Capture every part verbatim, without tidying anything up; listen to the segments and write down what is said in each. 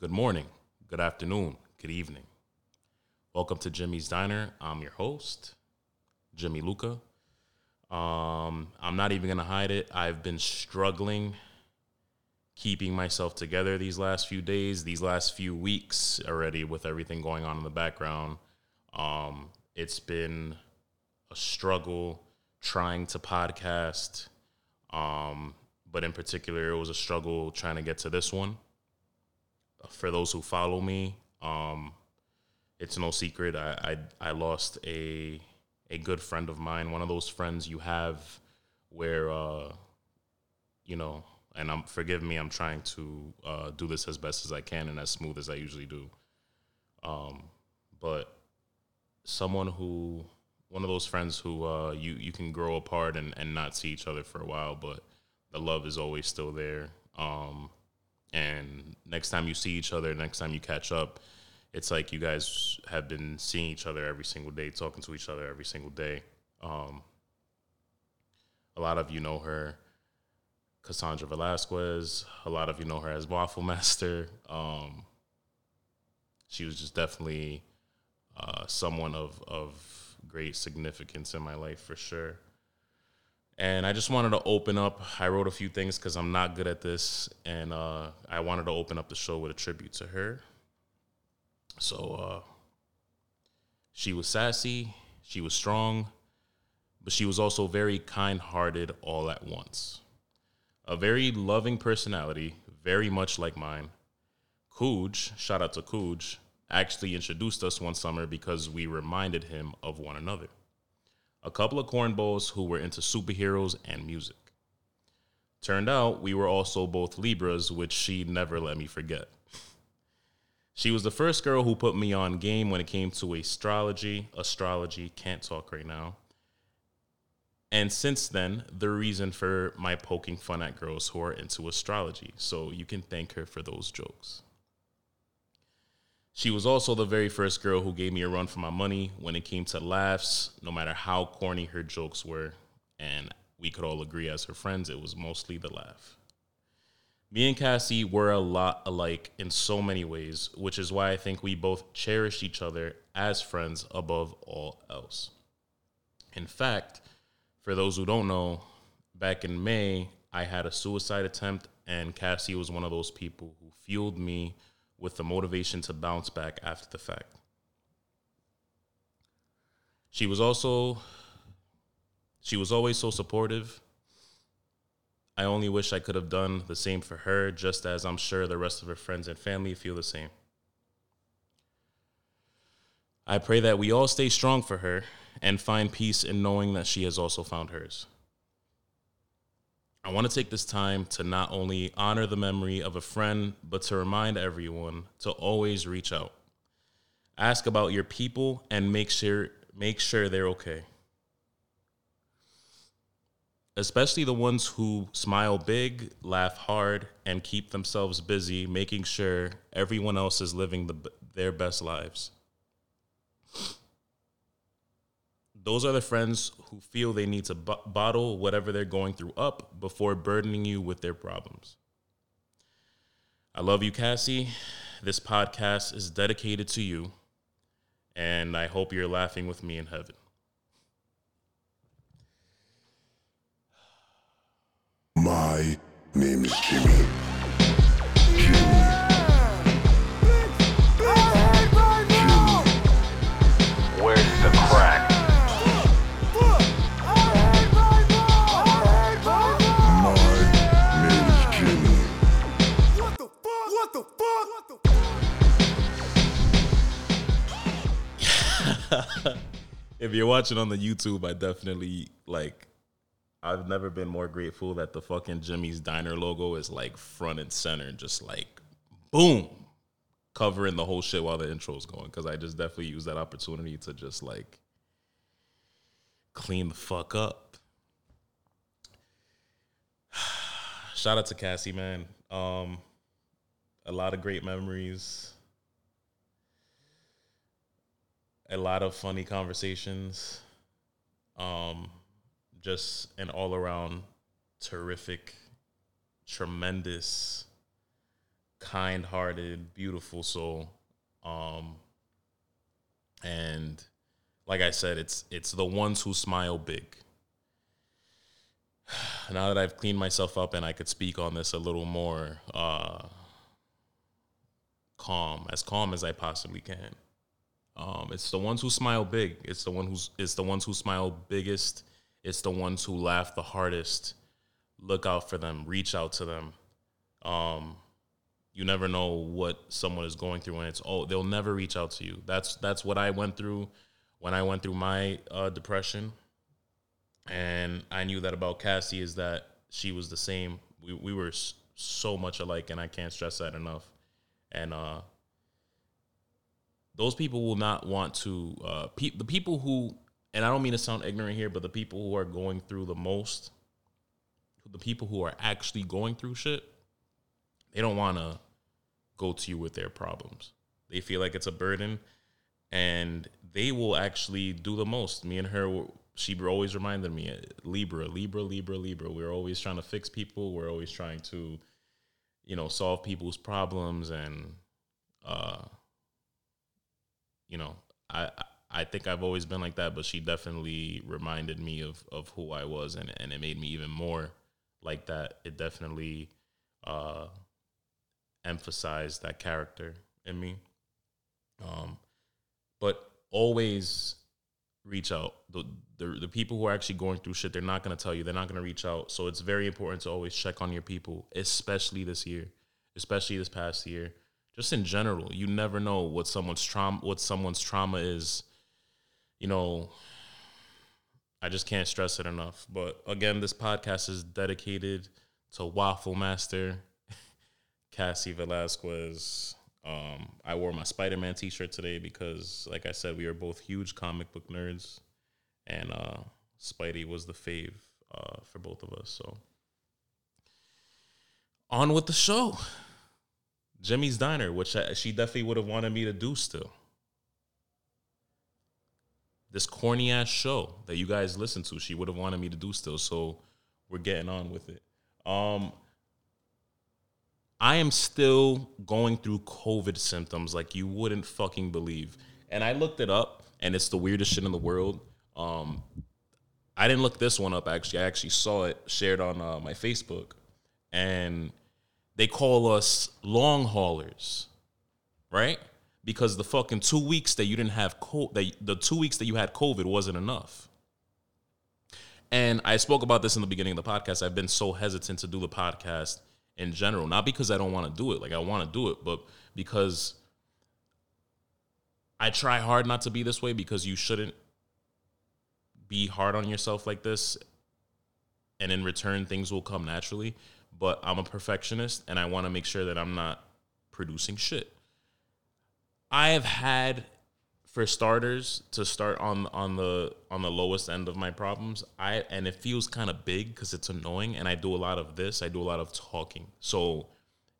Good morning, good afternoon, good evening. Welcome to Jimmy's Diner. I'm your host, Jimmy Luca. Um, I'm not even going to hide it. I've been struggling keeping myself together these last few days, these last few weeks already with everything going on in the background. Um, it's been a struggle trying to podcast, um, but in particular, it was a struggle trying to get to this one. For those who follow me, um, it's no secret. I, I I lost a a good friend of mine, one of those friends you have where, uh, you know, and I'm forgive me, I'm trying to uh, do this as best as I can and as smooth as I usually do. Um, but someone who, one of those friends who uh, you, you can grow apart and, and not see each other for a while, but the love is always still there. Um And next time you see each other, next time you catch up, it's like you guys have been seeing each other every single day, talking to each other every single day. Um, a lot of you know her, Cassandra Velasquez. A lot of you know her as Waffle Master. Um, she was just definitely uh, someone of, of great significance in my life for sure. And I just wanted to open up. I wrote a few things because I'm not good at this. And uh, I wanted to open up the show with a tribute to her. So uh, she was sassy. She was strong. But she was also very kind-hearted all at once. A very loving personality, very much like mine. Cooge, shout out to Cooge, actually introduced us one summer because we reminded him of one another. A couple of cornballs who were into superheroes and music. Turned out we were also both Libras, which she never let me forget. She was the first girl who put me on game when it came to astrology. Astrology, can't talk right now. And since then, the reason for my poking fun at girls who are into astrology. So you can thank her for those jokes. She was also the very first girl who gave me a run for my money when it came to laughs, no matter how corny her jokes were, and we could all agree as her friends, it was mostly the laugh. Me and Cassie were a lot alike in so many ways, which is why I think we both cherished each other as friends above all else. In fact, for those who don't know, back in May, I had a suicide attempt, and Cassie was one of those people who fueled me with the motivation to bounce back after the fact. She was also, she was always so supportive. I only wish I could have done the same for her, just as I'm sure the rest of her friends and family feel the same. I pray that we all stay strong for her and find peace in knowing that she has also found hers. I want to take this time to not only honor the memory of a friend, but to remind everyone to always reach out. Ask about your people and make sure make sure they're okay. Especially the ones who smile big, laugh hard, and keep themselves busy, making sure everyone else is living the, their best lives. Those are the friends who feel they need to b- bottle whatever they're going through up before burdening you with their problems. I love you, Cassie. This podcast is dedicated to you, and I hope you're laughing with me in heaven. My name is Jimmy. Jimmy. If you're watching on the YouTube, I definitely, like, I've never been more grateful that the fucking Jimmy's Diner logo is, like, front and center, just, like, boom, covering the whole shit while the intro is going, because I just definitely use that opportunity to just, like, clean the fuck up. Shout out to Cassie, man. Um, a lot of great memories. A lot of funny conversations, um, just an all-around terrific, tremendous, kind-hearted, beautiful soul. Um, and like I said, it's it's the ones who smile big. Now that I've cleaned myself up and I could speak on this a little more uh, calm, as calm as I possibly can. Um, it's the ones who smile big. It's the one who's. It's the ones who smile biggest. It's the ones who laugh the hardest. Look out for them. Reach out to them. Um, you never know what someone is going through, and it's oh, they'll never reach out to you. That's that's what I went through when I went through my uh, depression, and I knew that about Cassie is that she was the same. We we were so much alike, and I can't stress that enough. And uh, those people will not want to. Uh, pe- the people who, and I don't mean to sound ignorant here, but the people who are going through the most, the people who are actually going through shit, they don't want to go to you with their problems. They feel like it's a burden, and they will actually do the most. Me and her, she always reminded me, Libra, Libra, Libra, Libra. We're always trying to fix people. We're always trying to, you know, solve people's problems. And, uh, you know, I, I think I've always been like that, but she definitely reminded me of, of who I was, and, and it made me even more like that. It definitely uh, emphasized that character in me. Um, but always reach out. The, the the people who are actually going through shit, they're not going to tell you. They're not going to reach out. So it's very important to always check on your people, especially this year, especially this past year. Just in general, you never know what someone's trauma, what someone's trauma is. You know, I just can't stress it enough. But again, this podcast is dedicated to Waffle Master, Cassie Velasquez. Um, I wore my Spider-Man t-shirt today because, like I said, we are both huge comic book nerds. And uh, Spidey was the fave uh, for both of us. So on with the show. Jimmy's Diner, which I, she definitely would have wanted me to do still. This corny-ass show that you guys listen to, she would have wanted me to do still, so we're getting on with it. Um, I am still going through COVID symptoms like you wouldn't fucking believe. And I looked it up, and it's the weirdest shit in the world. Um, I didn't look this one up, actually. I actually saw it shared on uh, my Facebook. And they call us long haulers, right? Because the fucking two weeks that you didn't have co- that the two weeks that you had COVID wasn't enough. And I spoke about this in the beginning of the podcast. I've been so hesitant to do the podcast in general, not because I don't want to do it, like I want to do it, but because I try hard not to be this way, because you shouldn't be hard on yourself like this. And in return, things will come naturally. But I'm a perfectionist, and I want to make sure that I'm not producing shit. I have had, for starters, to start on on the on the lowest end of my problems. I and it feels kind of big because it's annoying, and I do a lot of this. I do a lot of talking, so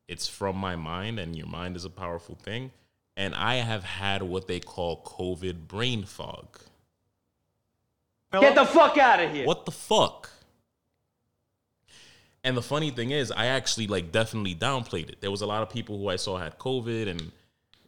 it's from my mind, and your mind is a powerful thing. And I have had what they call COVID brain fog. Get the fuck out of here! What the fuck? And the funny thing is, I actually like definitely downplayed it. There was a lot of people who I saw had COVID, and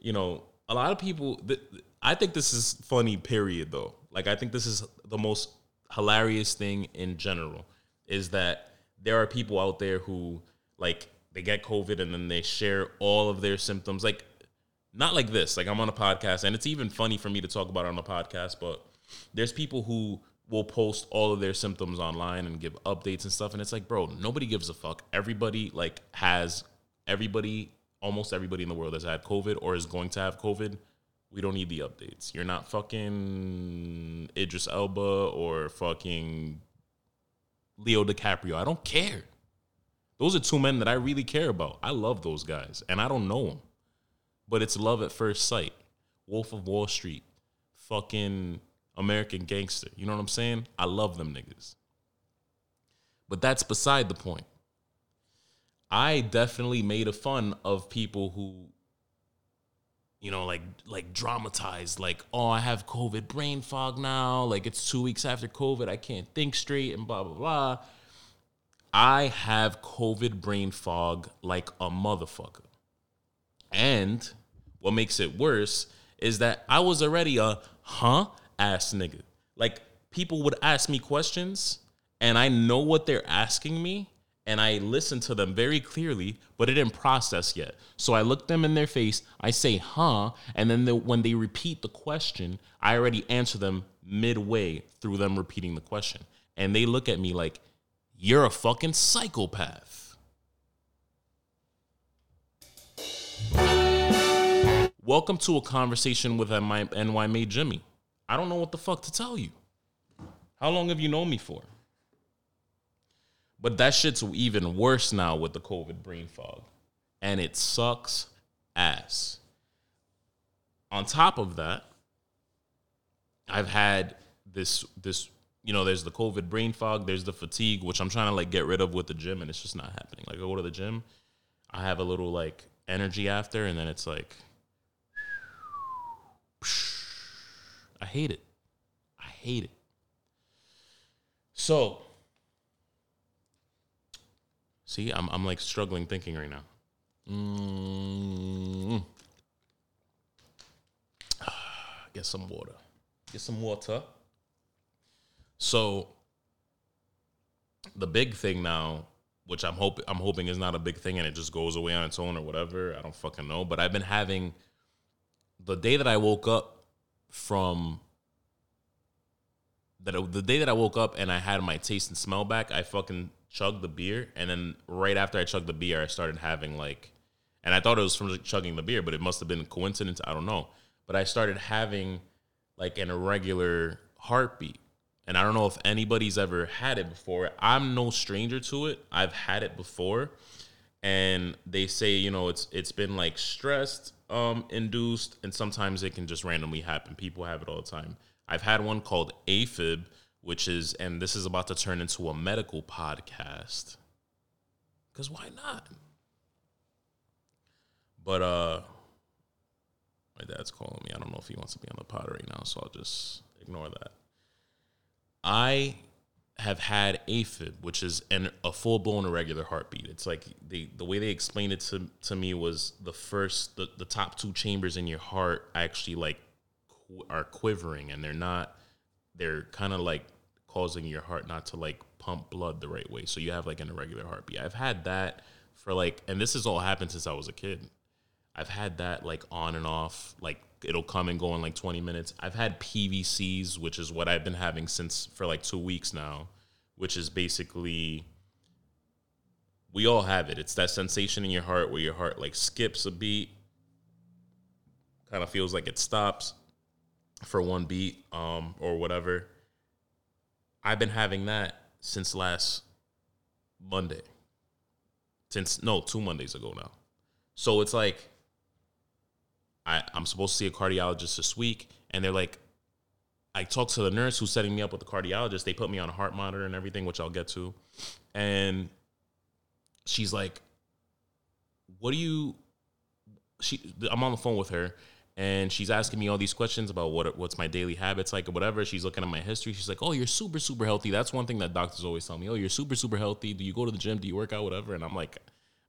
you know, a lot of people. Th- I think this is funny, period, though. Like, I think this is the most hilarious thing in general, is that there are people out there who, like, they get COVID and then they share all of their symptoms. Like, not like this. Like, I'm on a podcast, and it's even funny for me to talk about it on a podcast, but there's people who will post all of their symptoms online and give updates and stuff. And it's like, bro, nobody gives a fuck. Everybody, like, has everybody, almost everybody in the world has had COVID or is going to have COVID. We don't need the updates. You're not fucking Idris Elba or fucking Leo DiCaprio. I don't care. Those are two men that I really care about. I love those guys, and I don't know them. But it's love at first sight. Wolf of Wall Street. Fucking American Gangster. You know what I'm saying? I love them niggas. But that's beside the point. I definitely made a fun of people who, you know, like, like dramatized, like, oh, I have COVID brain fog now. Like, it's two weeks after COVID. I can't think straight and blah, blah, blah. I have COVID brain fog like a motherfucker. And what makes it worse is that I was already a huh ass nigga. Like, people would ask me questions and I know what they're asking me and I listen to them very clearly, but it didn't process yet. So I look them in their face, I say, huh, and then the, when they repeat the question, I already answer them midway through them repeating the question. And they look at me like, you're a fucking psychopath. Welcome to a conversation with N Y Made Jimmy. I don't know what the fuck to tell you. How long have you known me for? But that shit's even worse now with the COVID brain fog. And it sucks ass. On top of that, I've had this, this, you know, there's the COVID brain fog, there's the fatigue, which I'm trying to, like, get rid of with the gym, and it's just not happening. Like, I go to the gym, I have a little, like, energy after, and then it's like, I hate it. I hate it. So, see, I'm I'm like struggling thinking right now. Mm. Get some water. Get some water. So the big thing now, which I'm hope I'm hoping is not a big thing and it just goes away on its own or whatever, I don't fucking know. But I've been having, the day that I woke up from that it, the day that I woke up and I had my taste and smell back, I fucking chugged the beer, and then right after I chugged the beer, I started having, like, and I thought it was from chugging the beer, but it must have been a coincidence, I don't know. But I started having, like, an irregular heartbeat. And I don't know if anybody's ever had it before. I'm no stranger to it. I've had it before. And they say, you know, it's it's been, like, stressed um, induced, and sometimes it can just randomly happen. People have it all the time. I've had one called AFib, which is, and this is about to turn into a medical podcast, because why not? But uh, my dad's calling me. I don't know if he wants to be on the pod right now, so I'll just ignore that. I have had AFib, which is an, a full-blown irregular heartbeat. It's like they, the way they explained it to, to me was the first, the, the top two chambers in your heart actually, like, qu- are quivering, and they're not, they're kind of, like, causing your heart not to, like, pump blood the right way. So you have, like, an irregular heartbeat. I've had that for, like, and this has all happened since I was a kid. I've had that, like, on and off, like, it'll come and go in, like, twenty minutes. I've had P V Cs, which is what I've been having since for, like, two weeks now, which is basically, we all have it. It's that sensation in your heart where your heart, like, skips a beat, kind of feels like it stops for one beat um, or whatever. I've been having that since last Monday. Since, no, two Mondays ago now. So it's like, I, I'm supposed to see a cardiologist this week, and they're like, I talked to the nurse who's setting me up with the cardiologist. They put me on a heart monitor and everything, which I'll get to. And she's like, what do you, she, I'm on the phone with her, and she's asking me all these questions about what what's my daily habits like or whatever. She's looking at my history. She's like, oh, you're super, super healthy. That's one thing that doctors always tell me. Oh, you're super, super healthy. Do you go to the gym? Do you work out? Whatever. And I'm like,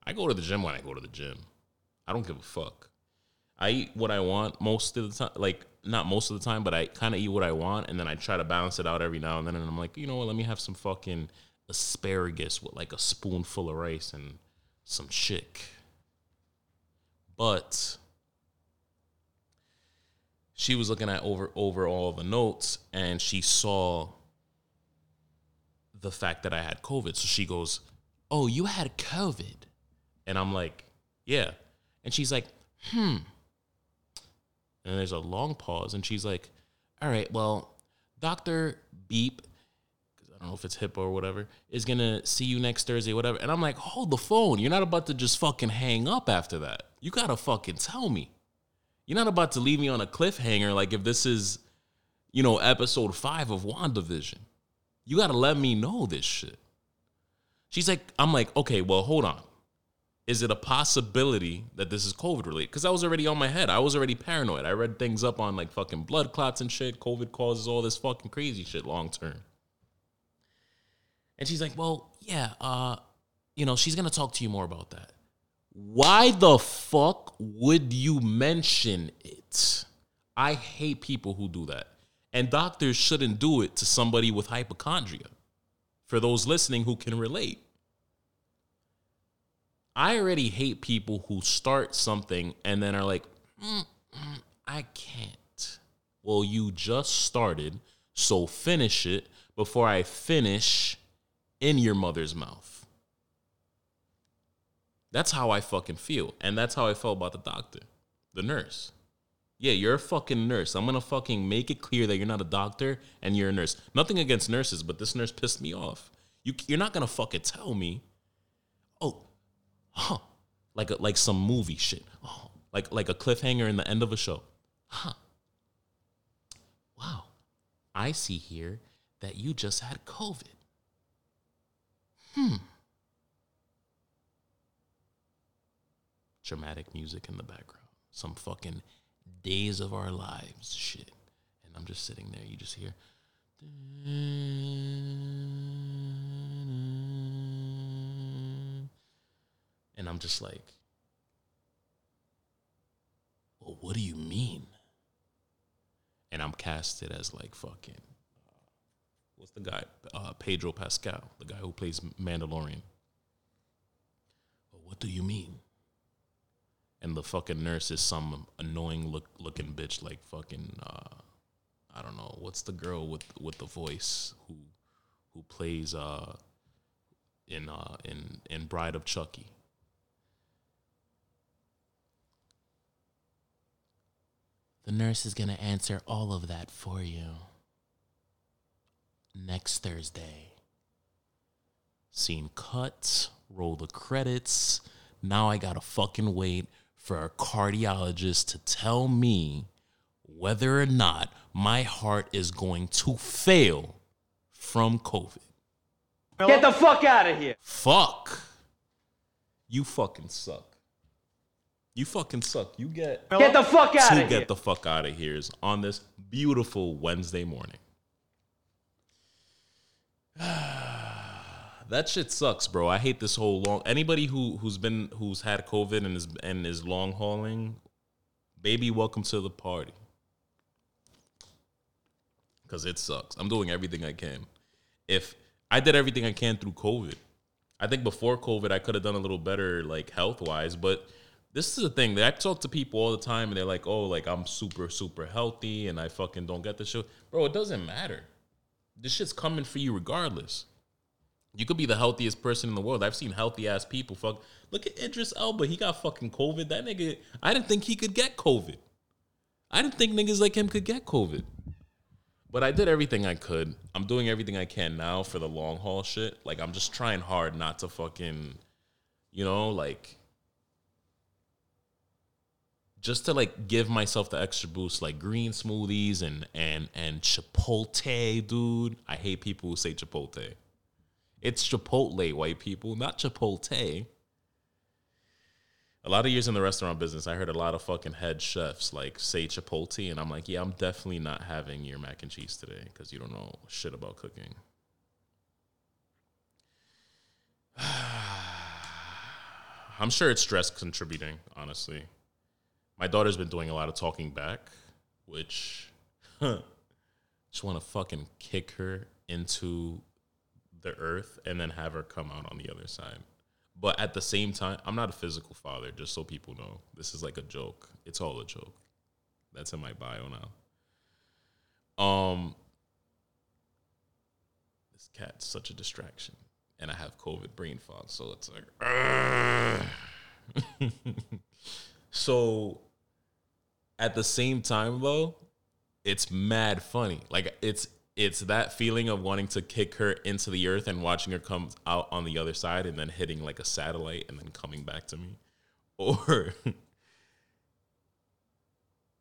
I go to the gym when I go to the gym. I don't give a fuck. I eat what I want most of the time, like, not most of the time, but I kind of eat what I want, and then I try to balance it out every now and then, and I'm like, you know what, let me have some fucking asparagus with, like, a spoonful of rice and some chick. But she was looking at over, over all the notes, and she saw the fact that I had COVID. So she goes, oh, you had COVID? And I'm like, yeah. And she's like, hmm. And there's a long pause, and she's like, all right, well, Doctor Beep, because I don't know if it's HIPAA or whatever, is going to see you next Thursday, whatever. And I'm like, hold the phone. You're not about to just fucking hang up after that. You got to fucking tell me. You're not about to leave me on a cliffhanger, like, if this is, you know, episode five of WandaVision. You got to let me know this shit. She's like, I'm like, okay, well, hold on. Is it a possibility that this is COVID-related? Because I was already on my head. I was already paranoid. I read things up on, like, fucking blood clots and shit. COVID causes all this fucking crazy shit long-term. And she's like, well, yeah, uh, you know, she's going to talk to you more about that. Why the fuck would you mention it? I hate people who do that. And doctors shouldn't do it to somebody with hypochondria. For those listening who can relate, I already hate people who start something and then are like, mm, mm, I can't. Well, you just started, so finish it before I finish in your mother's mouth. That's how I fucking feel. And that's how I felt about the doctor, the nurse. Yeah, you're a fucking nurse. I'm going to fucking make it clear that you're not a doctor and you're a nurse. Nothing against nurses, but this nurse pissed me off. You, you're not going to fucking tell me, oh, huh, like a, like some movie shit. Oh, like, like a cliffhanger in the end of a show. Huh. Wow. I see here that you just had COVID. Hmm. Dramatic music in the background. Some fucking Days of Our Lives shit. And I'm just sitting there. You just hear. And I'm just like, well, what do you mean? And I'm casted as like fucking, what's the guy? Uh, Pedro Pascal, the guy who plays Mandalorian. Well, what do you mean? And the fucking nurse is some annoying look, looking bitch like fucking, uh, I don't know. What's the girl with with the voice who who plays uh, in, uh, in, in Bride of Chucky? The nurse is going to answer all of that for you next Thursday. Scene cut, roll the credits. Now I gotta fucking wait for a cardiologist to tell me whether or not my heart is going to fail from COVID. Get the fuck out of here. Fuck. You fucking suck. You fucking suck. You get... Get the fuck out of here. Get the fuck out of here is on this beautiful Wednesday morning. That shit sucks, bro. I hate this whole long... Anybody who, who's been... Who's had COVID and is, and is long hauling, baby, welcome to the party. Because it sucks. I'm doing everything I can. If... I did everything I can through COVID. I think before COVID, I could have done a little better, like, health-wise. But this is the thing that I talk to people all the time, and they're like, oh, like, I'm super, super healthy, and I fucking don't get this shit. Bro, it doesn't matter. This shit's coming for you regardless. You could be the healthiest person in the world. I've seen healthy-ass people. Fuck. Look at Idris Elba. He got fucking COVID. That nigga, I didn't think he could get COVID. I didn't think niggas like him could get COVID. But I did everything I could. I'm doing everything I can now for the long haul shit. Like, I'm just trying hard not to fucking, you know, like, just to, like, give myself the extra boost, like green smoothies and and and Chipotle, dude. I hate people who say Chipotle. It's Chipotle, white people, not Chipotle. A lot of years in the restaurant business, I heard a lot of fucking head chefs, like, say Chipotle, and I'm like, yeah, I'm definitely not having your mac and cheese today because you don't know shit about cooking. I'm sure it's stress contributing, honestly. My daughter's been doing a lot of talking back, which, huh, just want to fucking kick her into the earth and then have her come out on the other side. But at the same time, I'm not a physical father, just so people know. This is like a joke. It's all a joke. That's in my bio now. Um, this cat's such a distraction. And I have COVID brain fog, so it's like... So, at the same time, though, it's mad funny. Like, it's... It's that feeling of wanting to kick her into the earth and watching her come out on the other side and then hitting like a satellite and then coming back to me. Or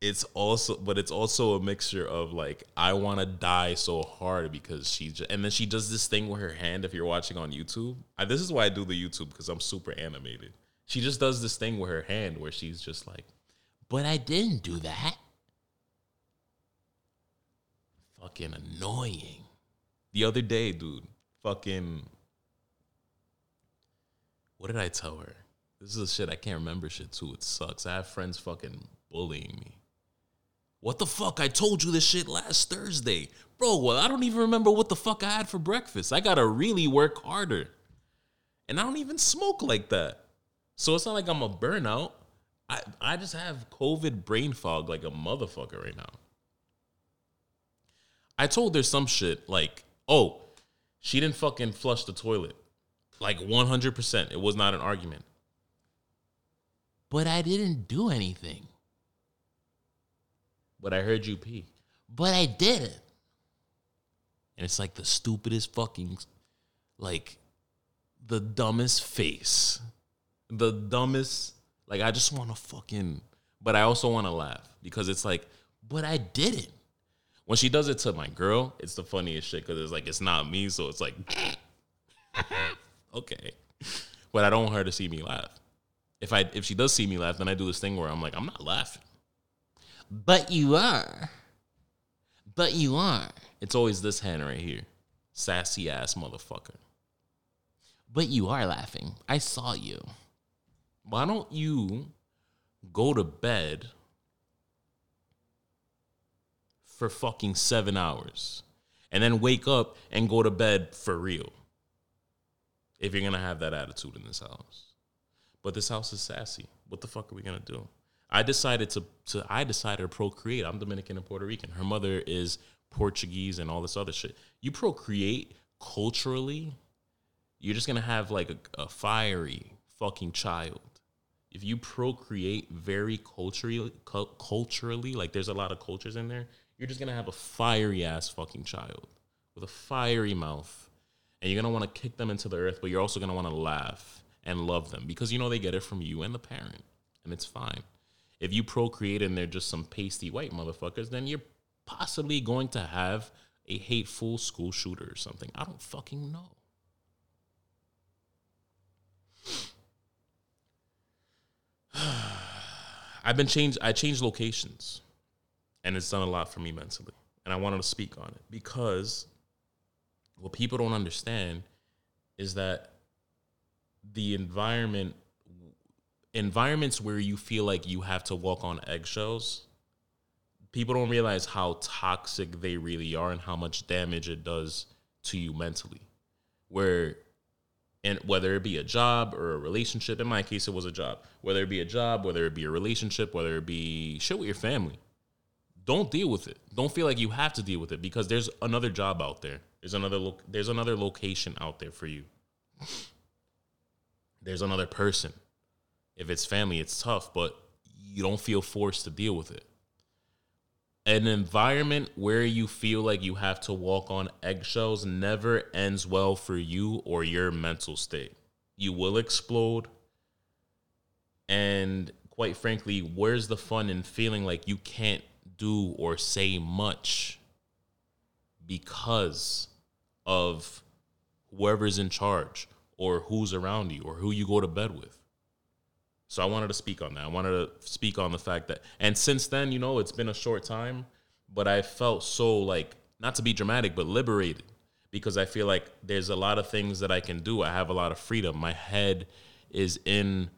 it's also, but it's also a mixture of like, I want to die so hard because she just, and then she does this thing with her hand. If you're watching on YouTube, I, this is why I do the YouTube because I'm super animated. She just does this thing with her hand where she's just like, but I didn't do that. Fucking annoying. The other day, dude, fucking, what did I tell her? This is shit I can't remember shit too. It sucks. I have friends fucking bullying me. What the fuck? I told you this shit last Thursday. Bro, well, I don't even remember what the fuck I had for breakfast. I gotta really work harder. And I don't even smoke like that. So it's not like I'm a burnout. I, I just have COVID brain fog like a motherfucker right now. I told her some shit like, oh, she didn't fucking flush the toilet. Like one hundred percent. It was not an argument. But I didn't do anything. But I heard you pee. But I didn't. And it's like the stupidest fucking, like, the dumbest face. The dumbest, like, I just want to fucking, but I also want to laugh. Because it's like, but I didn't. When she does it to my girl, it's the funniest shit. Because it's like, it's not me, so it's like, okay. But I don't want her to see me laugh. If I if she does see me laugh, then I do this thing where I'm like, I'm not laughing. But you are. But you are. It's always this hand right here. Sassy ass motherfucker. But you are laughing. I saw you. Why don't you go to bed for fucking seven hours and then wake up and go to bed for real? If you're going to have that attitude in this house. But this house is sassy. What the fuck are we going to do? I decided to, to I decided to procreate. I'm Dominican and Puerto Rican. Her mother is Portuguese and all this other shit. You procreate culturally, you're just going to have like a, a fiery fucking child. If you procreate very culturally, cu- culturally, like there's a lot of cultures in there, you're just going to have a fiery ass fucking child with a fiery mouth. And you're going to want to kick them into the earth, but you're also going to want to laugh and love them because, you know, they get it from you and the parent, and it's fine. If you procreate and they're just some pasty white motherfuckers, then you're possibly going to have a hateful school shooter or something. I don't fucking know. I've been changed. I changed locations, and it's done a lot for me mentally. And I wanted to speak on it because what people don't understand is that the environment. Environments where you feel like you have to walk on eggshells, people don't realize how toxic they really are and how much damage it does to you mentally. Where, and whether it be a job or a relationship, in my case, it was a job, whether it be a job, whether it be a relationship, whether it be shit with your family, don't deal with it. Don't feel like you have to deal with it because there's another job out there. There's another, lo- there's another location out there for you. There's another person. If it's family, it's tough, but you don't feel forced to deal with it. An environment where you feel like you have to walk on eggshells never ends well for you or your mental state. You will explode. And quite frankly, where's the fun in feeling like you can't do or say much because of whoever's in charge or who's around you or who you go to bed with? So I wanted to speak on that. I wanted to speak on the fact that, and since then, you know, it's been a short time, but I felt so like, not to be dramatic, but liberated because I feel like there's a lot of things that I can do. I have a lot of freedom. My head is in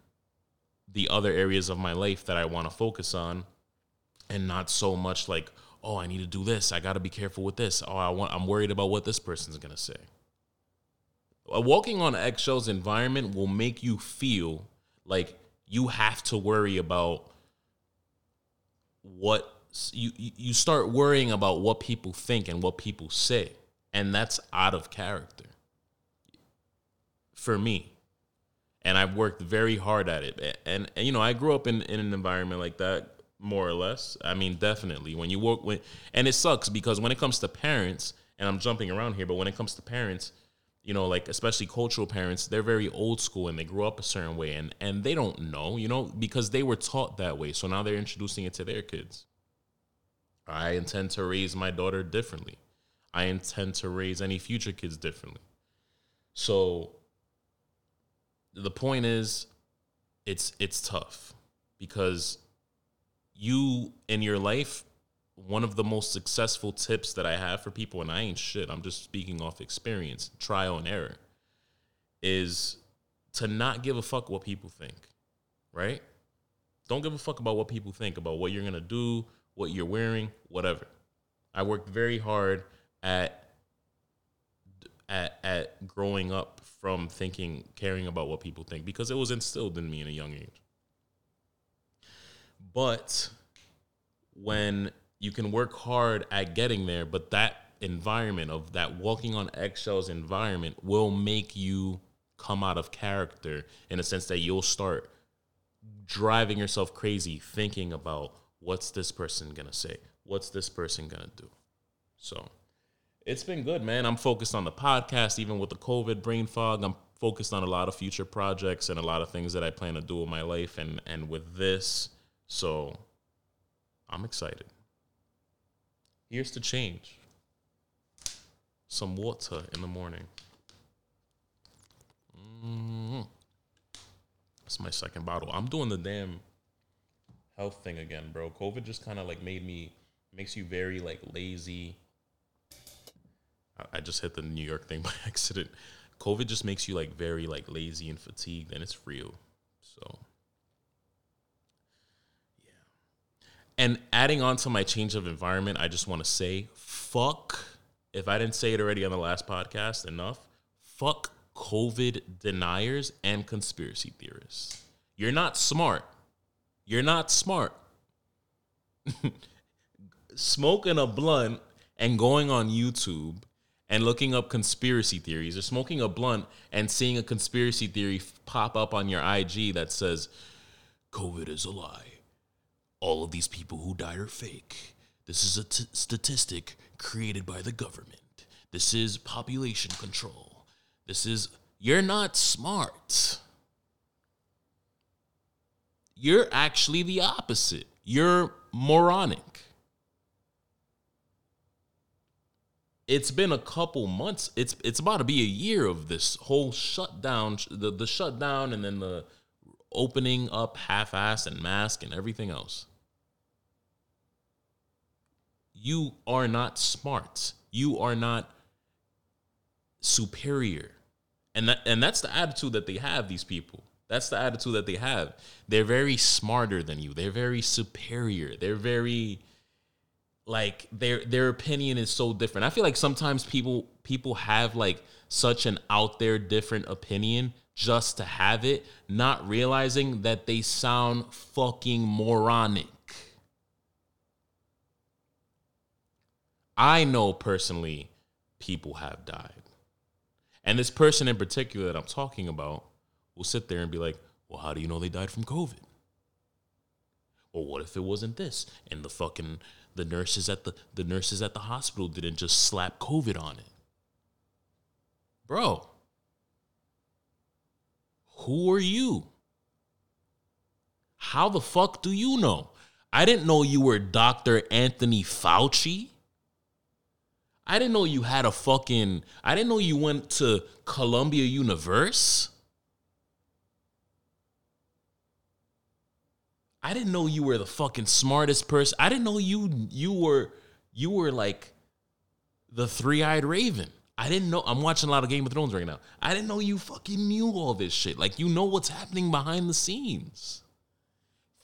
the other areas of my life that I want to focus on and not so much like, oh, I need to do this. I got to be careful with this. Oh, I want, I'm worried about what this person's going to say. A walking on eggshells environment will make you feel like you have to worry about what you, you start worrying about what people think and what people say. And that's out of character for me. And I've worked very hard at it. And, and you know, I grew up in, in an environment like that, more or less. I mean, definitely when you work with, and it sucks because when it comes to parents, and I'm jumping around here, but when it comes to parents, you know, like, especially cultural parents, they're very old school and they grew up a certain way and, and they don't know, you know, because they were taught that way. So now they're introducing it to their kids. I intend to raise my daughter differently. I intend to raise any future kids differently. So the point is, it's it's tough because you in your life, one of the most successful tips that I have for people, and I ain't shit, I'm just speaking off experience, trial and error, is to not give a fuck what people think. right? Don't give a fuck about what people think, about what you're going to do, what you're wearing, whatever. I worked very hard at, at at growing up from thinking, caring about what people think, because it was instilled in me in a young age. But when you can work hard at getting there, but that environment of that walking on eggshells environment will make you come out of character in a sense that you'll start driving yourself crazy, thinking about what's this person going to say? What's this person going to do? So it's been good, man. I'm focused on the podcast, even with the COVID brain fog. I'm focused on a lot of future projects and a lot of things that I plan to do with my life and, and with this. So I'm excited. Here's the change. Some water in the morning. Mm-hmm. That's my second bottle. I'm doing the damn health thing again, bro. COVID just kind of like made me, makes you very like lazy. I, I just hit the New York thing by accident. COVID just makes you like very like lazy and fatigued, and it's real. So yeah. And adding on to my change of environment, I just want to say, fuck, if I didn't say it already on the last podcast enough, fuck COVID deniers and conspiracy theorists. You're not smart. You're not smart. Smoking a blunt and going on YouTube and looking up conspiracy theories, or smoking a blunt and seeing a conspiracy theory f- pop up on your I G that says, COVID is a lie. All of these people who died are fake. This is a t- statistic created by the government. This is population control. This is, you're not smart. You're actually the opposite. You're moronic. It's been a couple months. It's it's about to be a year of this whole shutdown, the, the shutdown and then the opening up half-ass and mask and everything else. You are not smart. You are not superior. And that, and that's the attitude that they have, these people. That's the attitude that they have. They're very smarter than you. They're very superior. They're very, like, their their opinion is so different. I feel like sometimes people people have, like, such an out there different opinion just to have it, not realizing that they sound fucking moronic. I know personally people have died. And this person in particular that I'm talking about will sit there and be like, well, how do you know they died from COVID? Well, what if it wasn't this? And the fucking, the nurses at the, the nurses at the hospital didn't just slap COVID on it. Bro, who are you? How the fuck do you know? I didn't know you were Doctor Anthony Fauci. I didn't know you had a fucking, I didn't know you went to Columbia University. I didn't know you were the fucking smartest person. I didn't know you, you were, you were like the three-eyed raven. I didn't know, I'm watching a lot of Game of Thrones right now. I didn't know you fucking knew all this shit. Like, you know what's happening behind the scenes.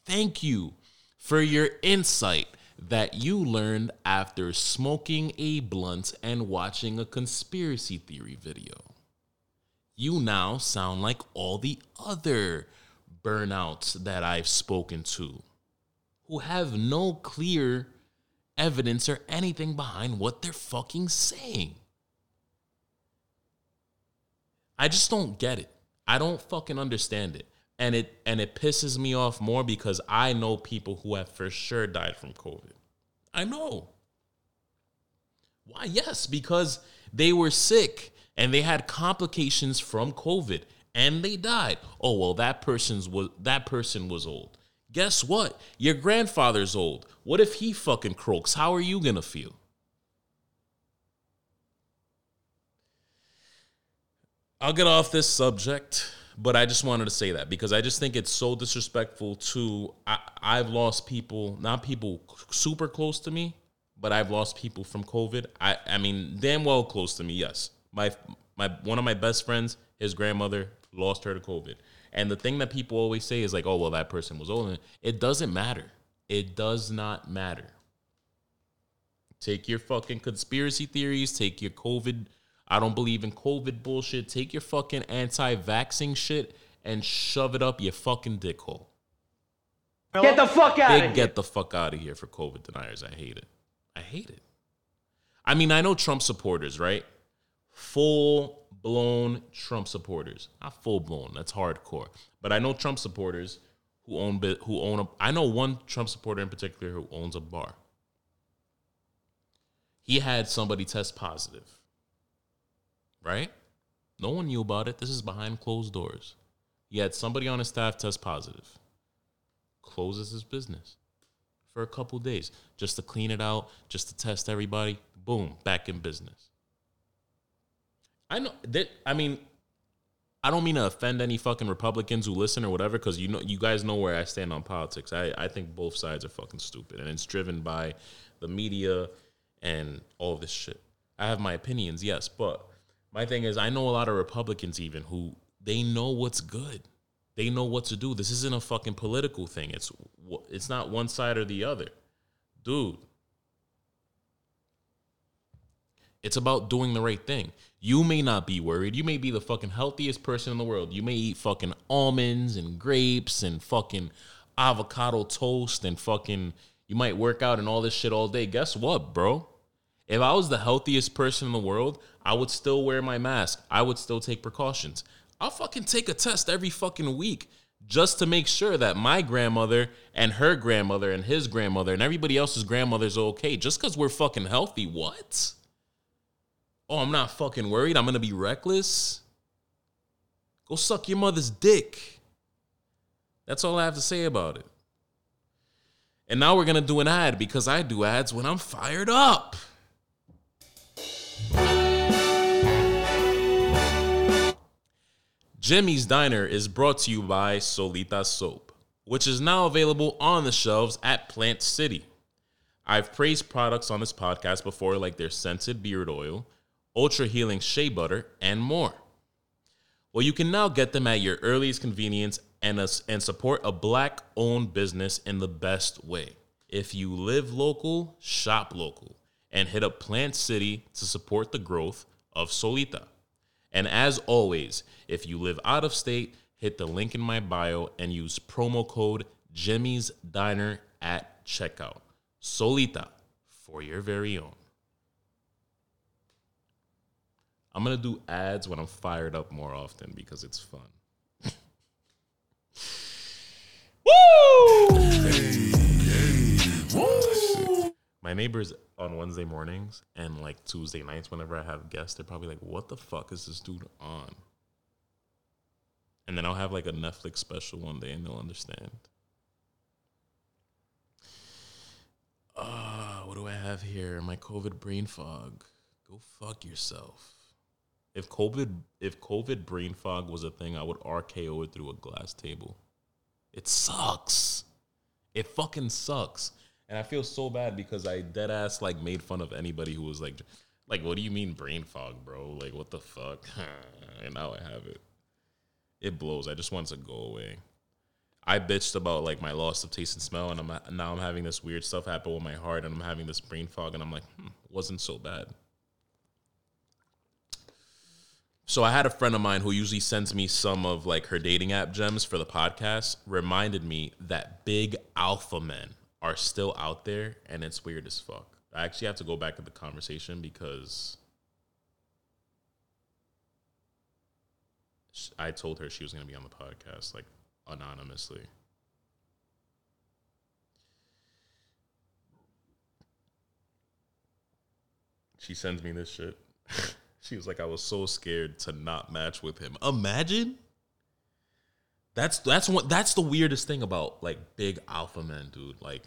Thank you for your insight that you learned after smoking a blunt and watching a conspiracy theory video. You now sound like all the other burnouts that I've spoken to who have no clear evidence or anything behind what they're fucking saying. I just don't get it. I don't fucking understand it. And it and it pisses me off more because I know people who have for sure died from COVID. I know. Why? Yes, because they were sick and they had complications from COVID and they died. Oh, well, that person's was that person was old. Guess what? Your grandfather's old. What if he fucking croaks? How are you gonna feel? I'll get off this subject. But I just wanted to say that because I just think it's so disrespectful to, I, I've lost people, not people super close to me, but I've lost people from COVID. I, I mean, damn well close to me, yes. My my one of my best friends, his grandmother lost her to COVID. And the thing that people always say is like, oh, well, that person was older. It doesn't matter. It does not matter. Take your fucking conspiracy theories. Take your COVID. I don't believe in COVID bullshit. Take your fucking anti-vaxxing shit and shove it up your fucking dick hole. Get the fuck out of here. Get the fuck out of here for COVID deniers. I hate it. I hate it. I mean, I know Trump supporters, right? Full-blown Trump supporters. Not full-blown. That's hardcore. But I know Trump supporters who own who own a... I know one Trump supporter in particular who owns a bar. He had somebody test positive, right? No one knew about it. This is behind closed doors. He had somebody on his staff test positive. Closes his business for a couple days just to clean it out, just to test everybody. Boom, back in business. I know that. I mean, I don't mean to offend any fucking Republicans who listen or whatever, because you know, you guys know where I stand on politics. I, I think both sides are fucking stupid, and it's driven by the media and all this shit. I have my opinions, yes, but my thing is, I know a lot of Republicans even who they know what's good. They know what to do. This isn't a fucking political thing. It's it's not one side or the other. Dude, it's about doing the right thing. You may not be worried. You may be the fucking healthiest person in the world. You may eat fucking almonds and grapes and fucking avocado toast and fucking, you might work out and all this shit all day. Guess what, bro? If I was the healthiest person in the world, I would still wear my mask. I would still take precautions. I'll fucking take a test every fucking week just to make sure that my grandmother and her grandmother and his grandmother and everybody else's grandmother's okay. Just because we're fucking healthy, what? Oh, I'm not fucking worried. I'm going to be reckless. Go suck your mother's dick. That's all I have to say about it. And now we're going to do an ad because I do ads when I'm fired up. Jimmy's Diner is brought to you by Solita Soap, which is now available on the shelves at Plant City. I've praised products on this podcast before, like their scented beard oil, ultra healing shea butter, and more. Well, you can now get them at your earliest convenience and, a, and support a Black-owned business in the best way. If you live local, shop local, and hit up Plant City to support the growth of Solita. And as always, if you live out of state, hit the link in my bio and use promo code Jimmy's Diner at checkout. Solita, for your very own. I'm going to do ads when I'm fired up more often because it's fun. Woo! Hey, hey, woo! My neighbors on Wednesday mornings and like Tuesday nights, whenever I have guests, they're probably like, what the fuck is this dude on? And then I'll have like a Netflix special one day and they'll understand. Uh, what do I have here? My COVID brain fog. Go fuck yourself. If COVID, if COVID brain fog was a thing, I would R K O it through a glass table. It sucks. It fucking sucks. And I feel so bad because I dead ass like made fun of anybody who was like, like, what do you mean brain fog, bro? Like, what the fuck? And now I have it. It blows. I just want it to go away. I bitched about like my loss of taste and smell, and I'm now I'm having this weird stuff happen with my heart, and I'm having this brain fog, and I'm like, hmm, wasn't so bad. So I had a friend of mine who usually sends me some of like her dating app gems for the podcast. Reminded me that big alpha men are still out there, and it's weird as fuck. I actually have to go back to the conversation because I told her she was going to be on the podcast, like, anonymously. She sends me this shit. She was like, I was so scared to not match with him. Imagine? That's that's one, that's the weirdest thing about like big alpha men, dude. Like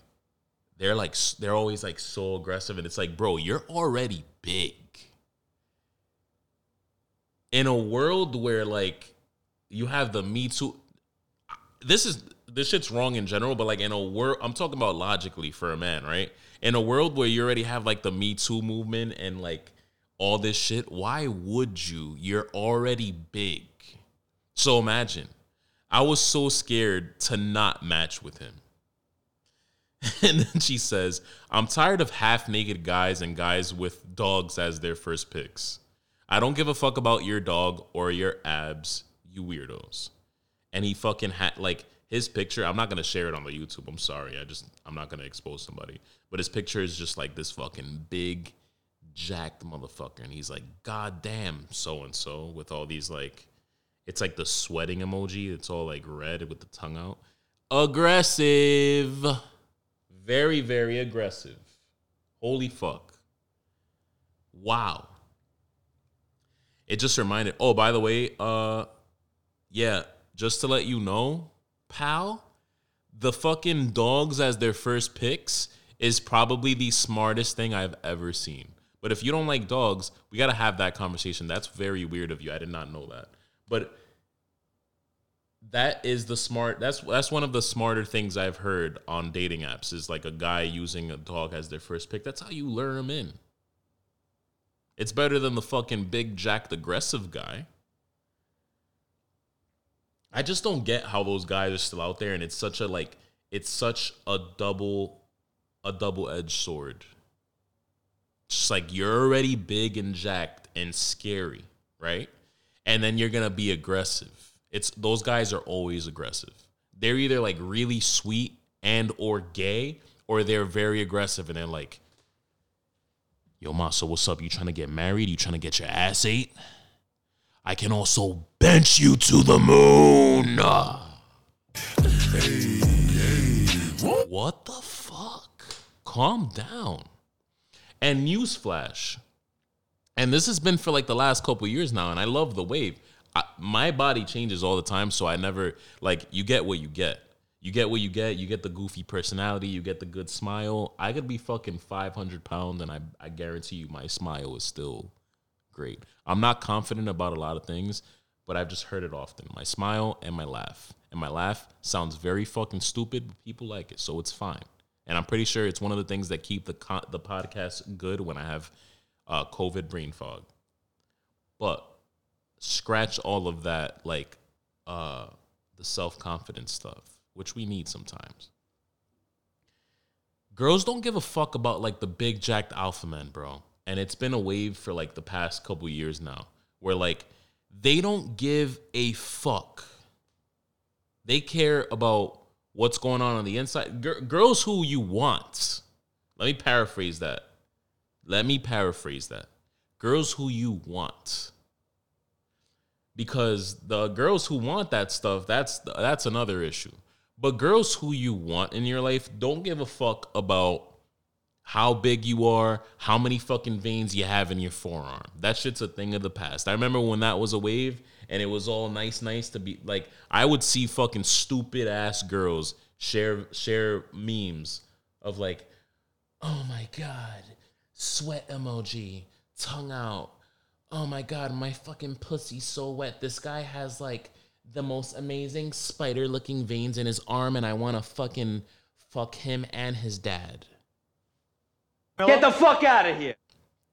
they're like they're always like so aggressive, and it's like, bro, you're already big. In a world where like you have the Me Too, this is this shit's wrong in general, but like in a world, I'm talking about logically for a man, right? In a world where you already have like the Me Too movement and like all this shit, why would you? You're already big. So imagine. I was so scared to not match with him. And then she says, I'm tired of half-naked guys and guys with dogs as their first picks. I don't give a fuck about your dog or your abs, you weirdos. And he fucking had, like, his picture, I'm not going to share it on the YouTube. I'm sorry. I just, I'm not going to expose somebody. But his picture is just, like, this fucking big, jacked motherfucker. And he's like, God damn, so-and-so, with all these, like, it's like the sweating emoji. It's all, like, red with the tongue out. Aggressive. Very, very aggressive. Holy fuck. Wow. It just reminded... Oh, by the way, uh, yeah, just to let you know, pal, the fucking dogs as their first picks is probably the smartest thing I've ever seen. But if you don't like dogs, we got to have that conversation. That's very weird of you. I did not know that. But... That is the smart, that's that's one of the smarter things I've heard on dating apps is like a guy using a dog as their first pick. That's how you lure him in. It's better than the fucking big jacked aggressive guy. I just don't get how those guys are still out there, and it's such a like it's such a double a double-edged sword. Just like you're already big and jacked and scary, right? And then you're gonna be aggressive. It's those guys are always aggressive. They're either like really sweet and or gay, or they're very aggressive and they're like, yo, Masa, what's up? You trying to get married? You trying to get your ass ate? I can also bench you to the moon. Hey, hey. What the fuck? Calm down. And newsflash. And this has been for like the last couple of years now, and I love the wave. I, my body changes all the time, so I never, like, you get what you get. You get what you get. You get the goofy personality. You get the good smile. I could be fucking five hundred pounds, and I, I guarantee you my smile is still great. I'm not confident about a lot of things, but I've just heard it often. My smile and my laugh. And my laugh sounds very fucking stupid, but people like it, so it's fine. And I'm pretty sure it's one of the things that keep the co- the podcast good when I have uh, COVID brain fog. But... Scratch all of that, like uh, the self-confidence stuff, which we need sometimes. Girls don't give a fuck about, like, the big jacked alpha men, bro. And it's been a wave for, like, the past couple years now where, like, they don't give a fuck. They care about what's going on on the inside. G- girls who you want. Let me paraphrase that. Let me paraphrase that. Girls who you want. Because the girls who want that stuff, that's that's another issue. But girls who you want in your life don't give a fuck about how big you are, how many fucking veins you have in your forearm. That shit's a thing of the past. I remember when that was a wave and it was all nice, nice to be like, I would see fucking stupid ass girls share share memes of like, oh my God, sweat emoji, tongue out. Oh my God, my fucking pussy's so wet. This guy has like the most amazing spider-looking veins in his arm and I want to fucking fuck him and his dad. Get the fuck out of here.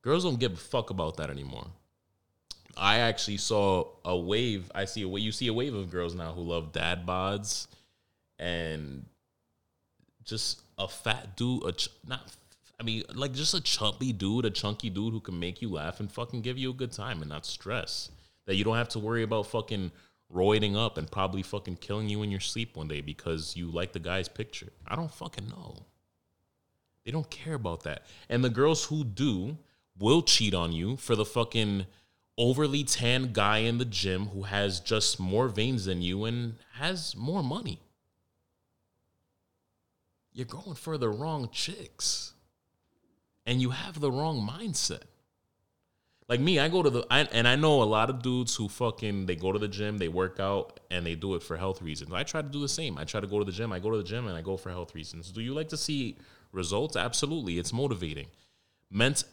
Girls don't give a fuck about that anymore. I actually saw a wave. I see a, you see a wave of girls now who love dad bods and just a fat dude, a ch- not I mean, like, just a chubby dude, a chunky dude who can make you laugh and fucking give you a good time and not stress. That you don't have to worry about fucking roiding up and probably fucking killing you in your sleep one day because you like the guy's picture. I don't fucking know. They don't care about that. And the girls who do will cheat on you for the fucking overly tan guy in the gym who has just more veins than you and has more money. You're going for the wrong chicks. And you have the wrong mindset. Like me, I go to the, I, and I know a lot of dudes who fucking, they go to the gym, they work out, and they do it for health reasons. I try to do the same. I try to go to the gym. I go to the gym, and I go for health reasons. Do you like to see results? Absolutely. It's motivating. Ment-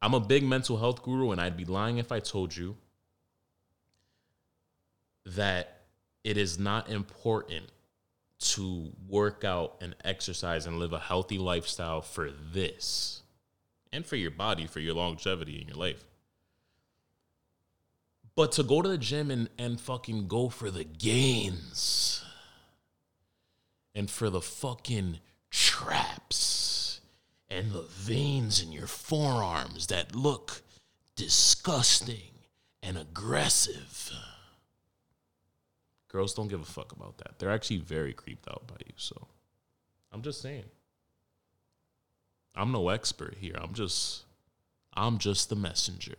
I'm a big mental health guru, and I'd be lying if I told you that it is not important to work out and exercise and live a healthy lifestyle for this. And for your body, for your longevity in your life. But to go to the gym and, and fucking go for the gains and for the fucking traps and the veins in your forearms that look disgusting and aggressive. Girls don't give a fuck about that. They're actually very creeped out by you, so I'm just saying. I'm no expert here. I'm just I'm just the messenger.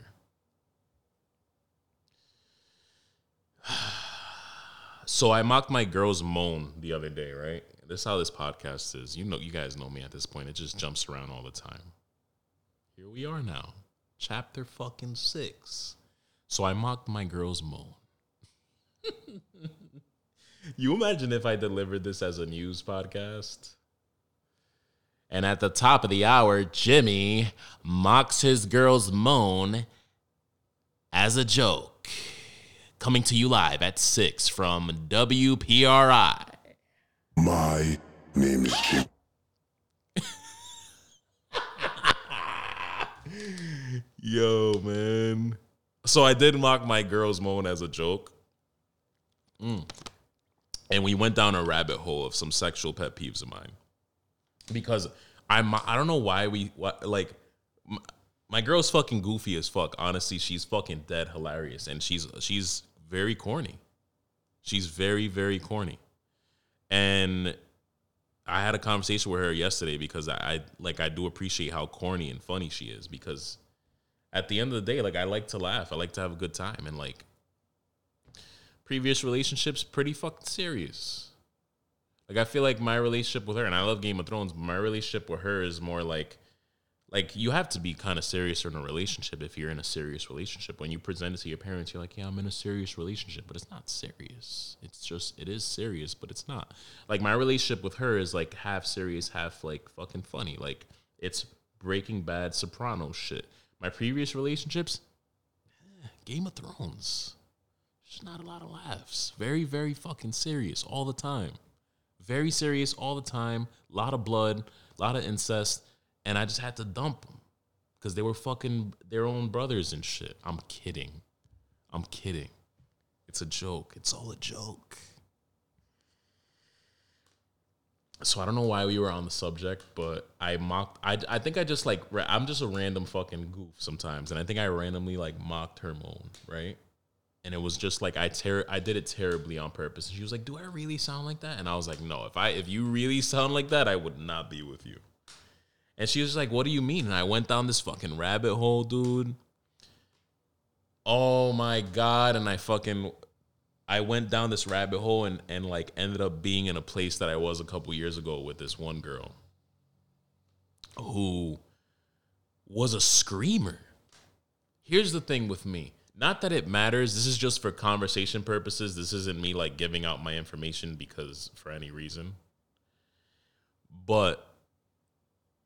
So I mocked my girl's moan the other day, right? This is how this podcast is. You know, you guys know me at this point. It just jumps around all the time. Here we are now. Chapter fucking six. So I mocked my girl's moan. You imagine if I delivered this as a news podcast? And at the top of the hour, Jimmy mocks his girl's moan as a joke. Coming to you live at six from W P R I. My name is Jim. Yo, man. So I did mock my girl's moan as a joke. Mm. And we went down a rabbit hole of some sexual pet peeves of mine. Because I'm, I don't know why we, why, like, my, my girl's fucking goofy as fuck. Honestly, she's fucking dead hilarious. And she's she's very corny. She's very, very corny. And I had a conversation with her yesterday because I, I, like, I do appreciate how corny and funny she is. Because at the end of the day, like, I like to laugh. I like to have a good time. And, like, previous relationships, pretty fucking serious. Like, I feel like my relationship with her, and I love Game of Thrones, but my relationship with her is more like, like, you have to be kind of serious in a relationship if you're in a serious relationship. When you present it to your parents, you're like, yeah, I'm in a serious relationship, but it's not serious. It's just, it is serious, but it's not. Like, my relationship with her is, like, half serious, half, like, fucking funny. Like, it's Breaking Bad, Sopranos shit. My previous relationships, eh, Game of Thrones. There's not a lot of laughs. Very, very fucking serious all the time. Very serious all the time, a lot of blood, a lot of incest, and I just had to dump them because they were fucking their own brothers and shit. I'm kidding. I'm kidding. It's a joke. It's all a joke. So I don't know why we were on the subject, but I mocked. I, I think I just like, I'm just a random fucking goof sometimes, and I think I randomly like mocked her moan, right? And it was just like I ter- I did it terribly on purpose. And she was like, "Do I really sound like that?" And I was like, "No. If I if you really sound like that, I would not be with you." And she was like, "What do you mean?" And I went down this fucking rabbit hole, dude. Oh my god! And I fucking I went down this rabbit hole and and like ended up being in a place that I was a couple years ago with this one girl who was a screamer. Here's the thing with me. Not that it matters. This is just for conversation purposes. This isn't me, like, giving out my information because for any reason. But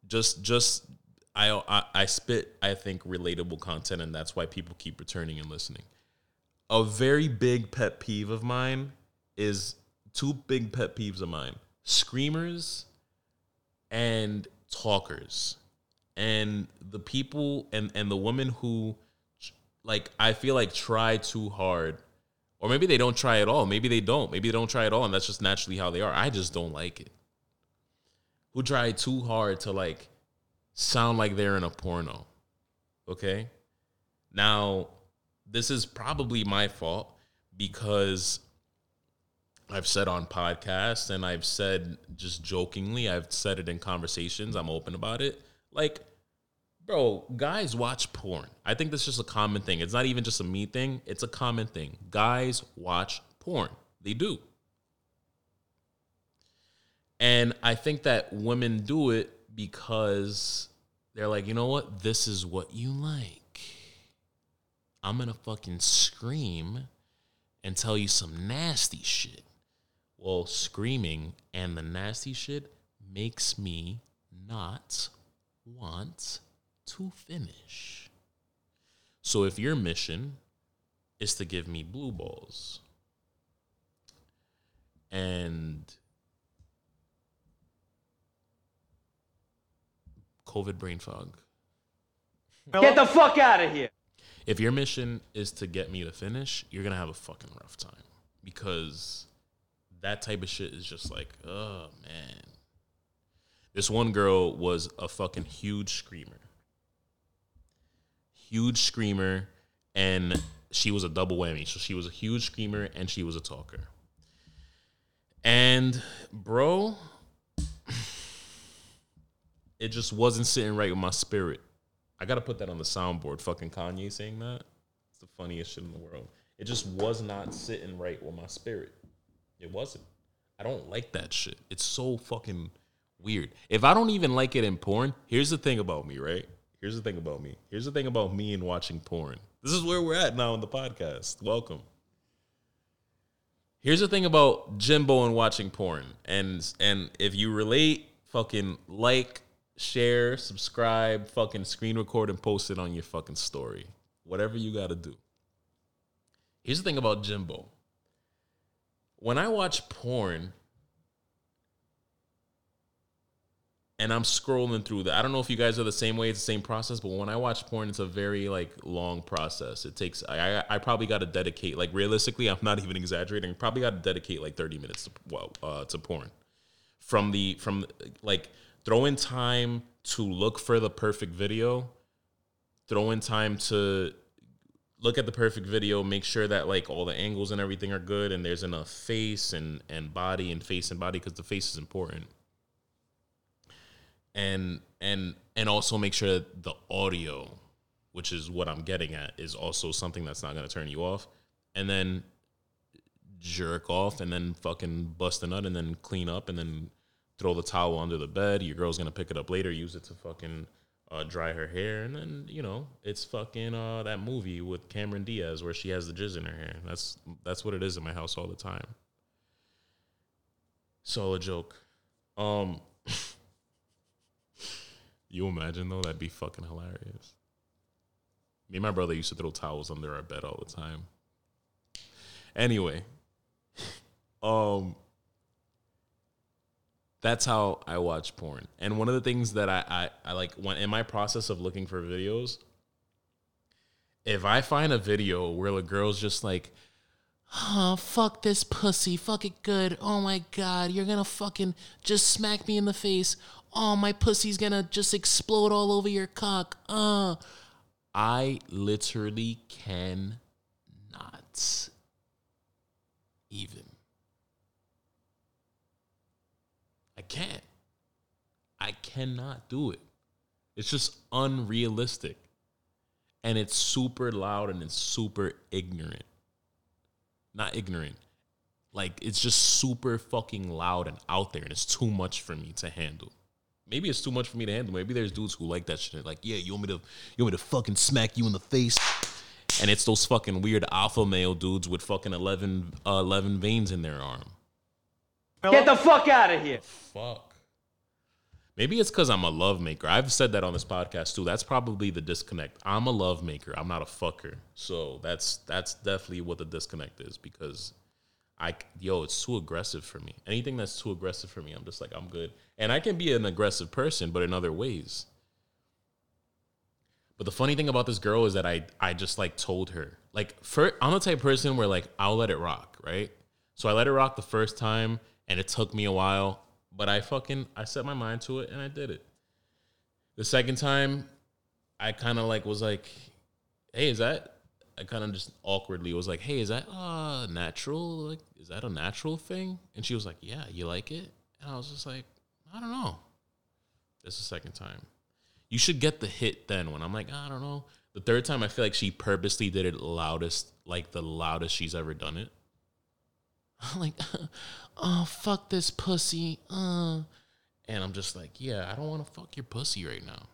just, just I, I, I spit, I think, relatable content, and that's why people keep returning and listening. A very big pet peeve of mine is two big pet peeves of mine. Screamers and talkers. And the people and, and the woman who... like, I feel like try too hard. Or maybe they don't try at all. Maybe they don't. Maybe they don't try at all, and that's just naturally how they are. I just don't like it. Who try too hard to, like, sound like they're in a porno. Okay? Now, this is probably my fault because I've said on podcasts and I've said just jokingly, I've said it in conversations. I'm open about it. Like... bro, guys watch porn. I think that's just a common thing. It's not even just a me thing. It's a common thing. Guys watch porn. They do. And I think that women do it because they're like, you know what? This is what you like. I'm going to fucking scream and tell you some nasty shit. Well, screaming and the nasty shit makes me not want to finish. So if your mission is to give me blue balls and COVID brain fog. Get the fuck out of here. if your mission is to get me to finish, you're going to have a fucking rough time. Because that type of shit is just like, oh, man. This one girl was a fucking huge screamer. Huge screamer, and she was a double whammy. So she was a huge screamer, and she was a talker. And, bro, it just wasn't sitting right with my spirit. I got to put that on the soundboard. Fucking Kanye saying that. It's the funniest shit in the world. It just was not sitting right with my spirit. It wasn't. I don't like that shit. It's so fucking weird. If I don't even like it in porn, here's the thing about me, right? Here's the thing about me. Here's the thing about me and watching porn. This is where we're at now in the podcast. Welcome. Here's the thing about Jimbo and watching porn. And and if you relate, fucking like, share, subscribe, fucking screen record, and post it on your fucking story. Whatever you got to do. Here's the thing about Jimbo. When I watch porn and I'm scrolling through that, I don't know if you guys are the same way, it's the same process, but when I watch porn, it's a very, like, long process. It takes, I, I, I probably got to dedicate, like, realistically, I'm not even exaggerating, probably got to dedicate, like, thirty minutes to, well, uh, to porn. From the, from, like, throw in time to look for the perfect video, throw in time to look at the perfect video, make sure that, like, all the angles and everything are good and there's enough face and, and body and face and body because the face is important. And and and also make sure that the audio, which is what I'm getting at, is also something that's not going to turn you off. And then jerk off and then fucking bust a nut and then clean up and then throw the towel under the bed. Your girl's going to pick it up later, use it to fucking... Uh, dry her hair, and then, you know, it's fucking uh, that movie with Cameron Diaz where she has the jizz in her hair. That's that's what it is in my house all the time. It's all a joke. Um, you imagine, though? That'd be fucking hilarious. Me and my brother used to throw towels under our bed all the time. Anyway. um... That's how I watch porn. And one of the things that I, I, I like when in my process of looking for videos, if I find a video where the girl's just like, oh, fuck this pussy, fuck it good. Oh my God, you're gonna fucking just smack me in the face. Oh, my pussy's gonna just explode all over your cock. Uh I literally cannot even. I can't. I cannot do it. It's just unrealistic. And it's super loud and it's super ignorant. Not ignorant. Like, it's just super fucking loud and out there. And it's too much for me to handle. Maybe it's too much for me to handle. Maybe there's dudes who like that shit. Like, yeah, you want me to, you want me to fucking smack you in the face? And it's those fucking weird alpha male dudes with fucking eleven, uh, eleven veins in their arm. Get the fuck out of here. Fuck. Maybe it's because I'm a love maker. I've said that on this podcast too. That's probably the disconnect. I'm a love maker. I'm not a fucker. So that's that's definitely what the disconnect is, because I yo, it's too aggressive for me. Anything that's too aggressive for me, I'm just like, I'm good. And I can be an aggressive person, but in other ways. But the funny thing about this girl is that I I just like told her. Like, for, I'm the type of person where, like, I'll let it rock, right? So I let it rock the first time. And it took me a while, but I fucking, I set my mind to it and I did it. The second time, I kind of like was like, hey, is that, I kind of just awkwardly was like, hey, is that uh natural? Like, is that a natural thing? And she was like, yeah, you like it? And I was just like, I don't know. That's the second time. You should get the hit then when I'm like, I don't know. The third time, I feel like she purposely did it loudest, like the loudest she's ever done it. I'm like, oh, fuck this pussy. Uh. And I'm just like, yeah, I don't want to fuck your pussy right now.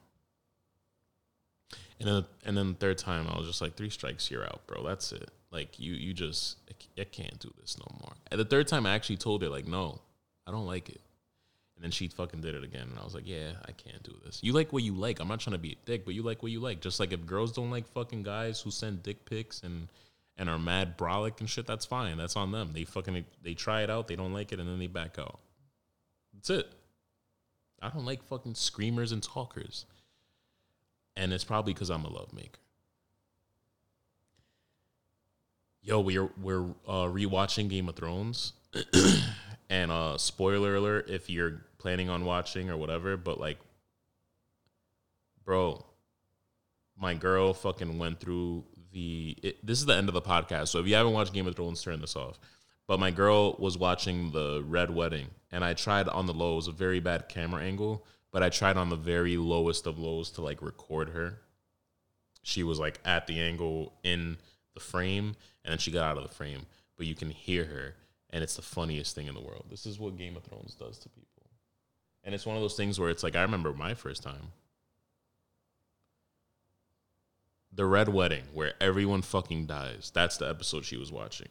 And then, and then the third time, I was just like, three strikes, you're out, bro. That's it. Like, you you just, I can't do this no more. And the third time, I actually told her, like, no, I don't like it. And then she fucking did it again. And I was like, yeah, I can't do this. You like what you like. I'm not trying to be a dick, but you like what you like. Just like if girls don't like fucking guys who send dick pics and... and are mad brolic and shit, that's fine. That's on them. They fucking, they try it out, they don't like it, and then they back out. That's it. I don't like fucking screamers and talkers. And it's probably because I'm a love maker. yo, we're we're uh, rewatching Game of Thrones, and uh, spoiler alert if you're planning on watching or whatever, but like, bro, my girl fucking went through the. It, this is the end of the podcast, so if you haven't watched Game of Thrones, turn this off. But my girl was watching the Red Wedding, and I tried on the low. It was a very bad camera angle, but I tried on the very lowest of lows to like record her. She was like at the angle in the frame, and then she got out of the frame, but you can hear her, and it's the funniest thing in the world. This is what Game of Thrones does to people, and it's one of those things where it's like, I remember my first time. The Red Wedding, where everyone fucking dies. That's the episode she was watching.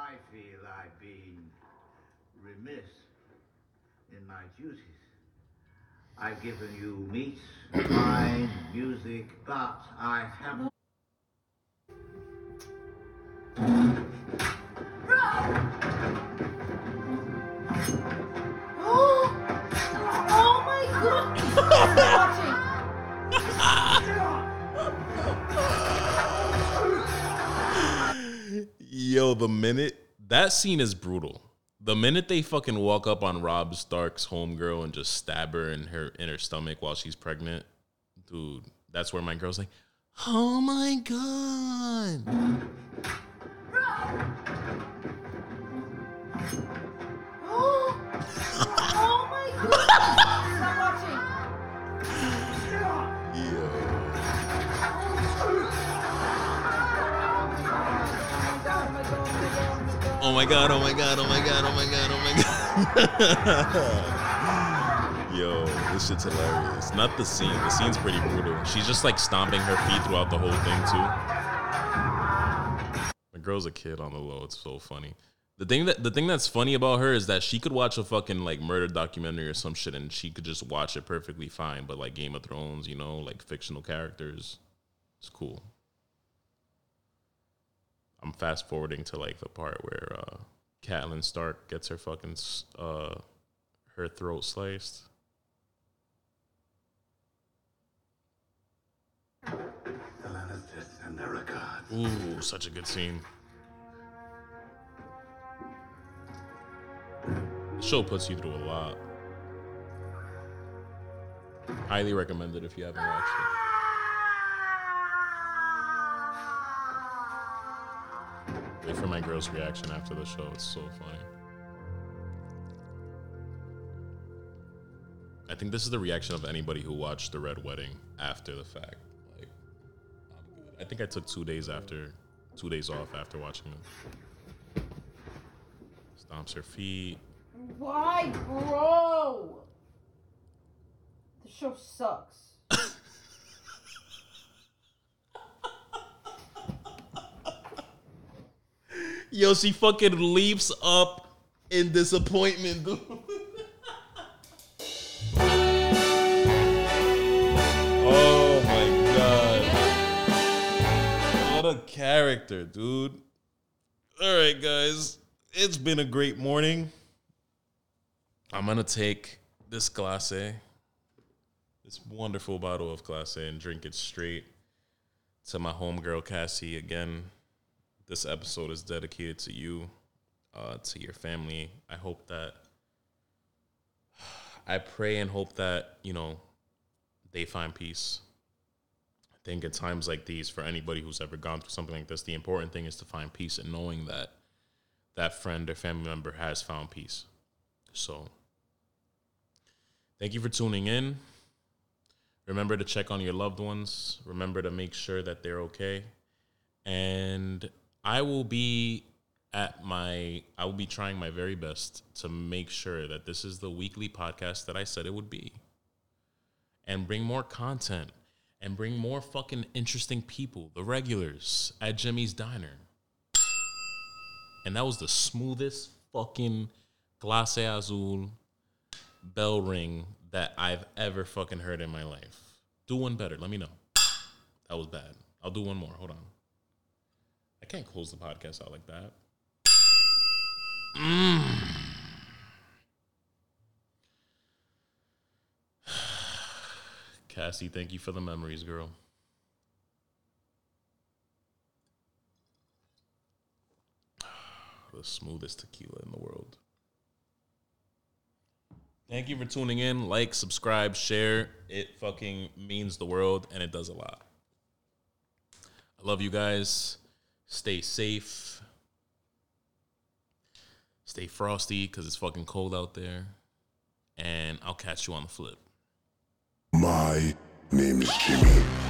I feel I've been remiss in my duties. I've given you meats, wine, music, but I haven't. Yo, the minute that scene is brutal. The minute they fucking walk up on Rob Stark's homegirl and just stab her in her in her stomach while she's pregnant, dude, that's where my girl's like, oh my god. Oh, oh my god. Stop watching. Yo. Oh my god, oh my god, oh my god, oh my god, oh my god. Yo, this shit's hilarious. Not the scene. The scene's pretty brutal. She's just like stomping her feet throughout the whole thing too. The girl's a kid on the low. It's so funny. The thing that the thing that's funny about her is that she could watch a fucking like murder documentary or some shit and she could just watch it perfectly fine. But like Game of Thrones, you know, like fictional characters. It's cool. I'm fast forwarding to like the part where uh, Catelyn Stark gets her fucking uh, her throat sliced. Ooh, such a good scene. The show puts you through a lot. Highly recommend it if you haven't watched it. Wait for my girl's reaction after the show. It's so funny. I think this is the reaction of anybody who watched The Red Wedding after the fact. Like, I think I took two days after, two days off after watching it. Stomps her feet. Why, bro? The show sucks. Yo, she fucking leaps up in disappointment, dude. Oh my god. What a character, dude. All right, guys. It's been a great morning. I'm going to take this Clase, this wonderful bottle of Clase, and drink it straight to my homegirl, Cassie, again. This episode is dedicated to you, uh, to your family. I hope that, I pray and hope that, you know, they find peace. I think at times like these, for anybody who's ever gone through something like this, the important thing is to find peace and knowing that that friend or family member has found peace. So, thank you for tuning in. Remember to check on your loved ones. Remember to make sure that they're okay. And I will be at my, I will be trying my very best to make sure that this is the weekly podcast that I said it would be. And bring more content and bring more fucking interesting people, the regulars at Jimmy's Diner. And that was the smoothest fucking Clase Azul bell ring that I've ever fucking heard in my life. Do one better. Let me know. That was bad. I'll do one more. Hold on. I can't close the podcast out like that. Mm. Cassie, thank you for the memories, girl. The smoothest tequila in the world. Thank you for tuning in. Like, subscribe, share. It fucking means the world, and it does a lot. I love you guys. Stay safe. Stay frosty, because it's fucking cold out there. And I'll catch you on the flip. My name's Jimmy.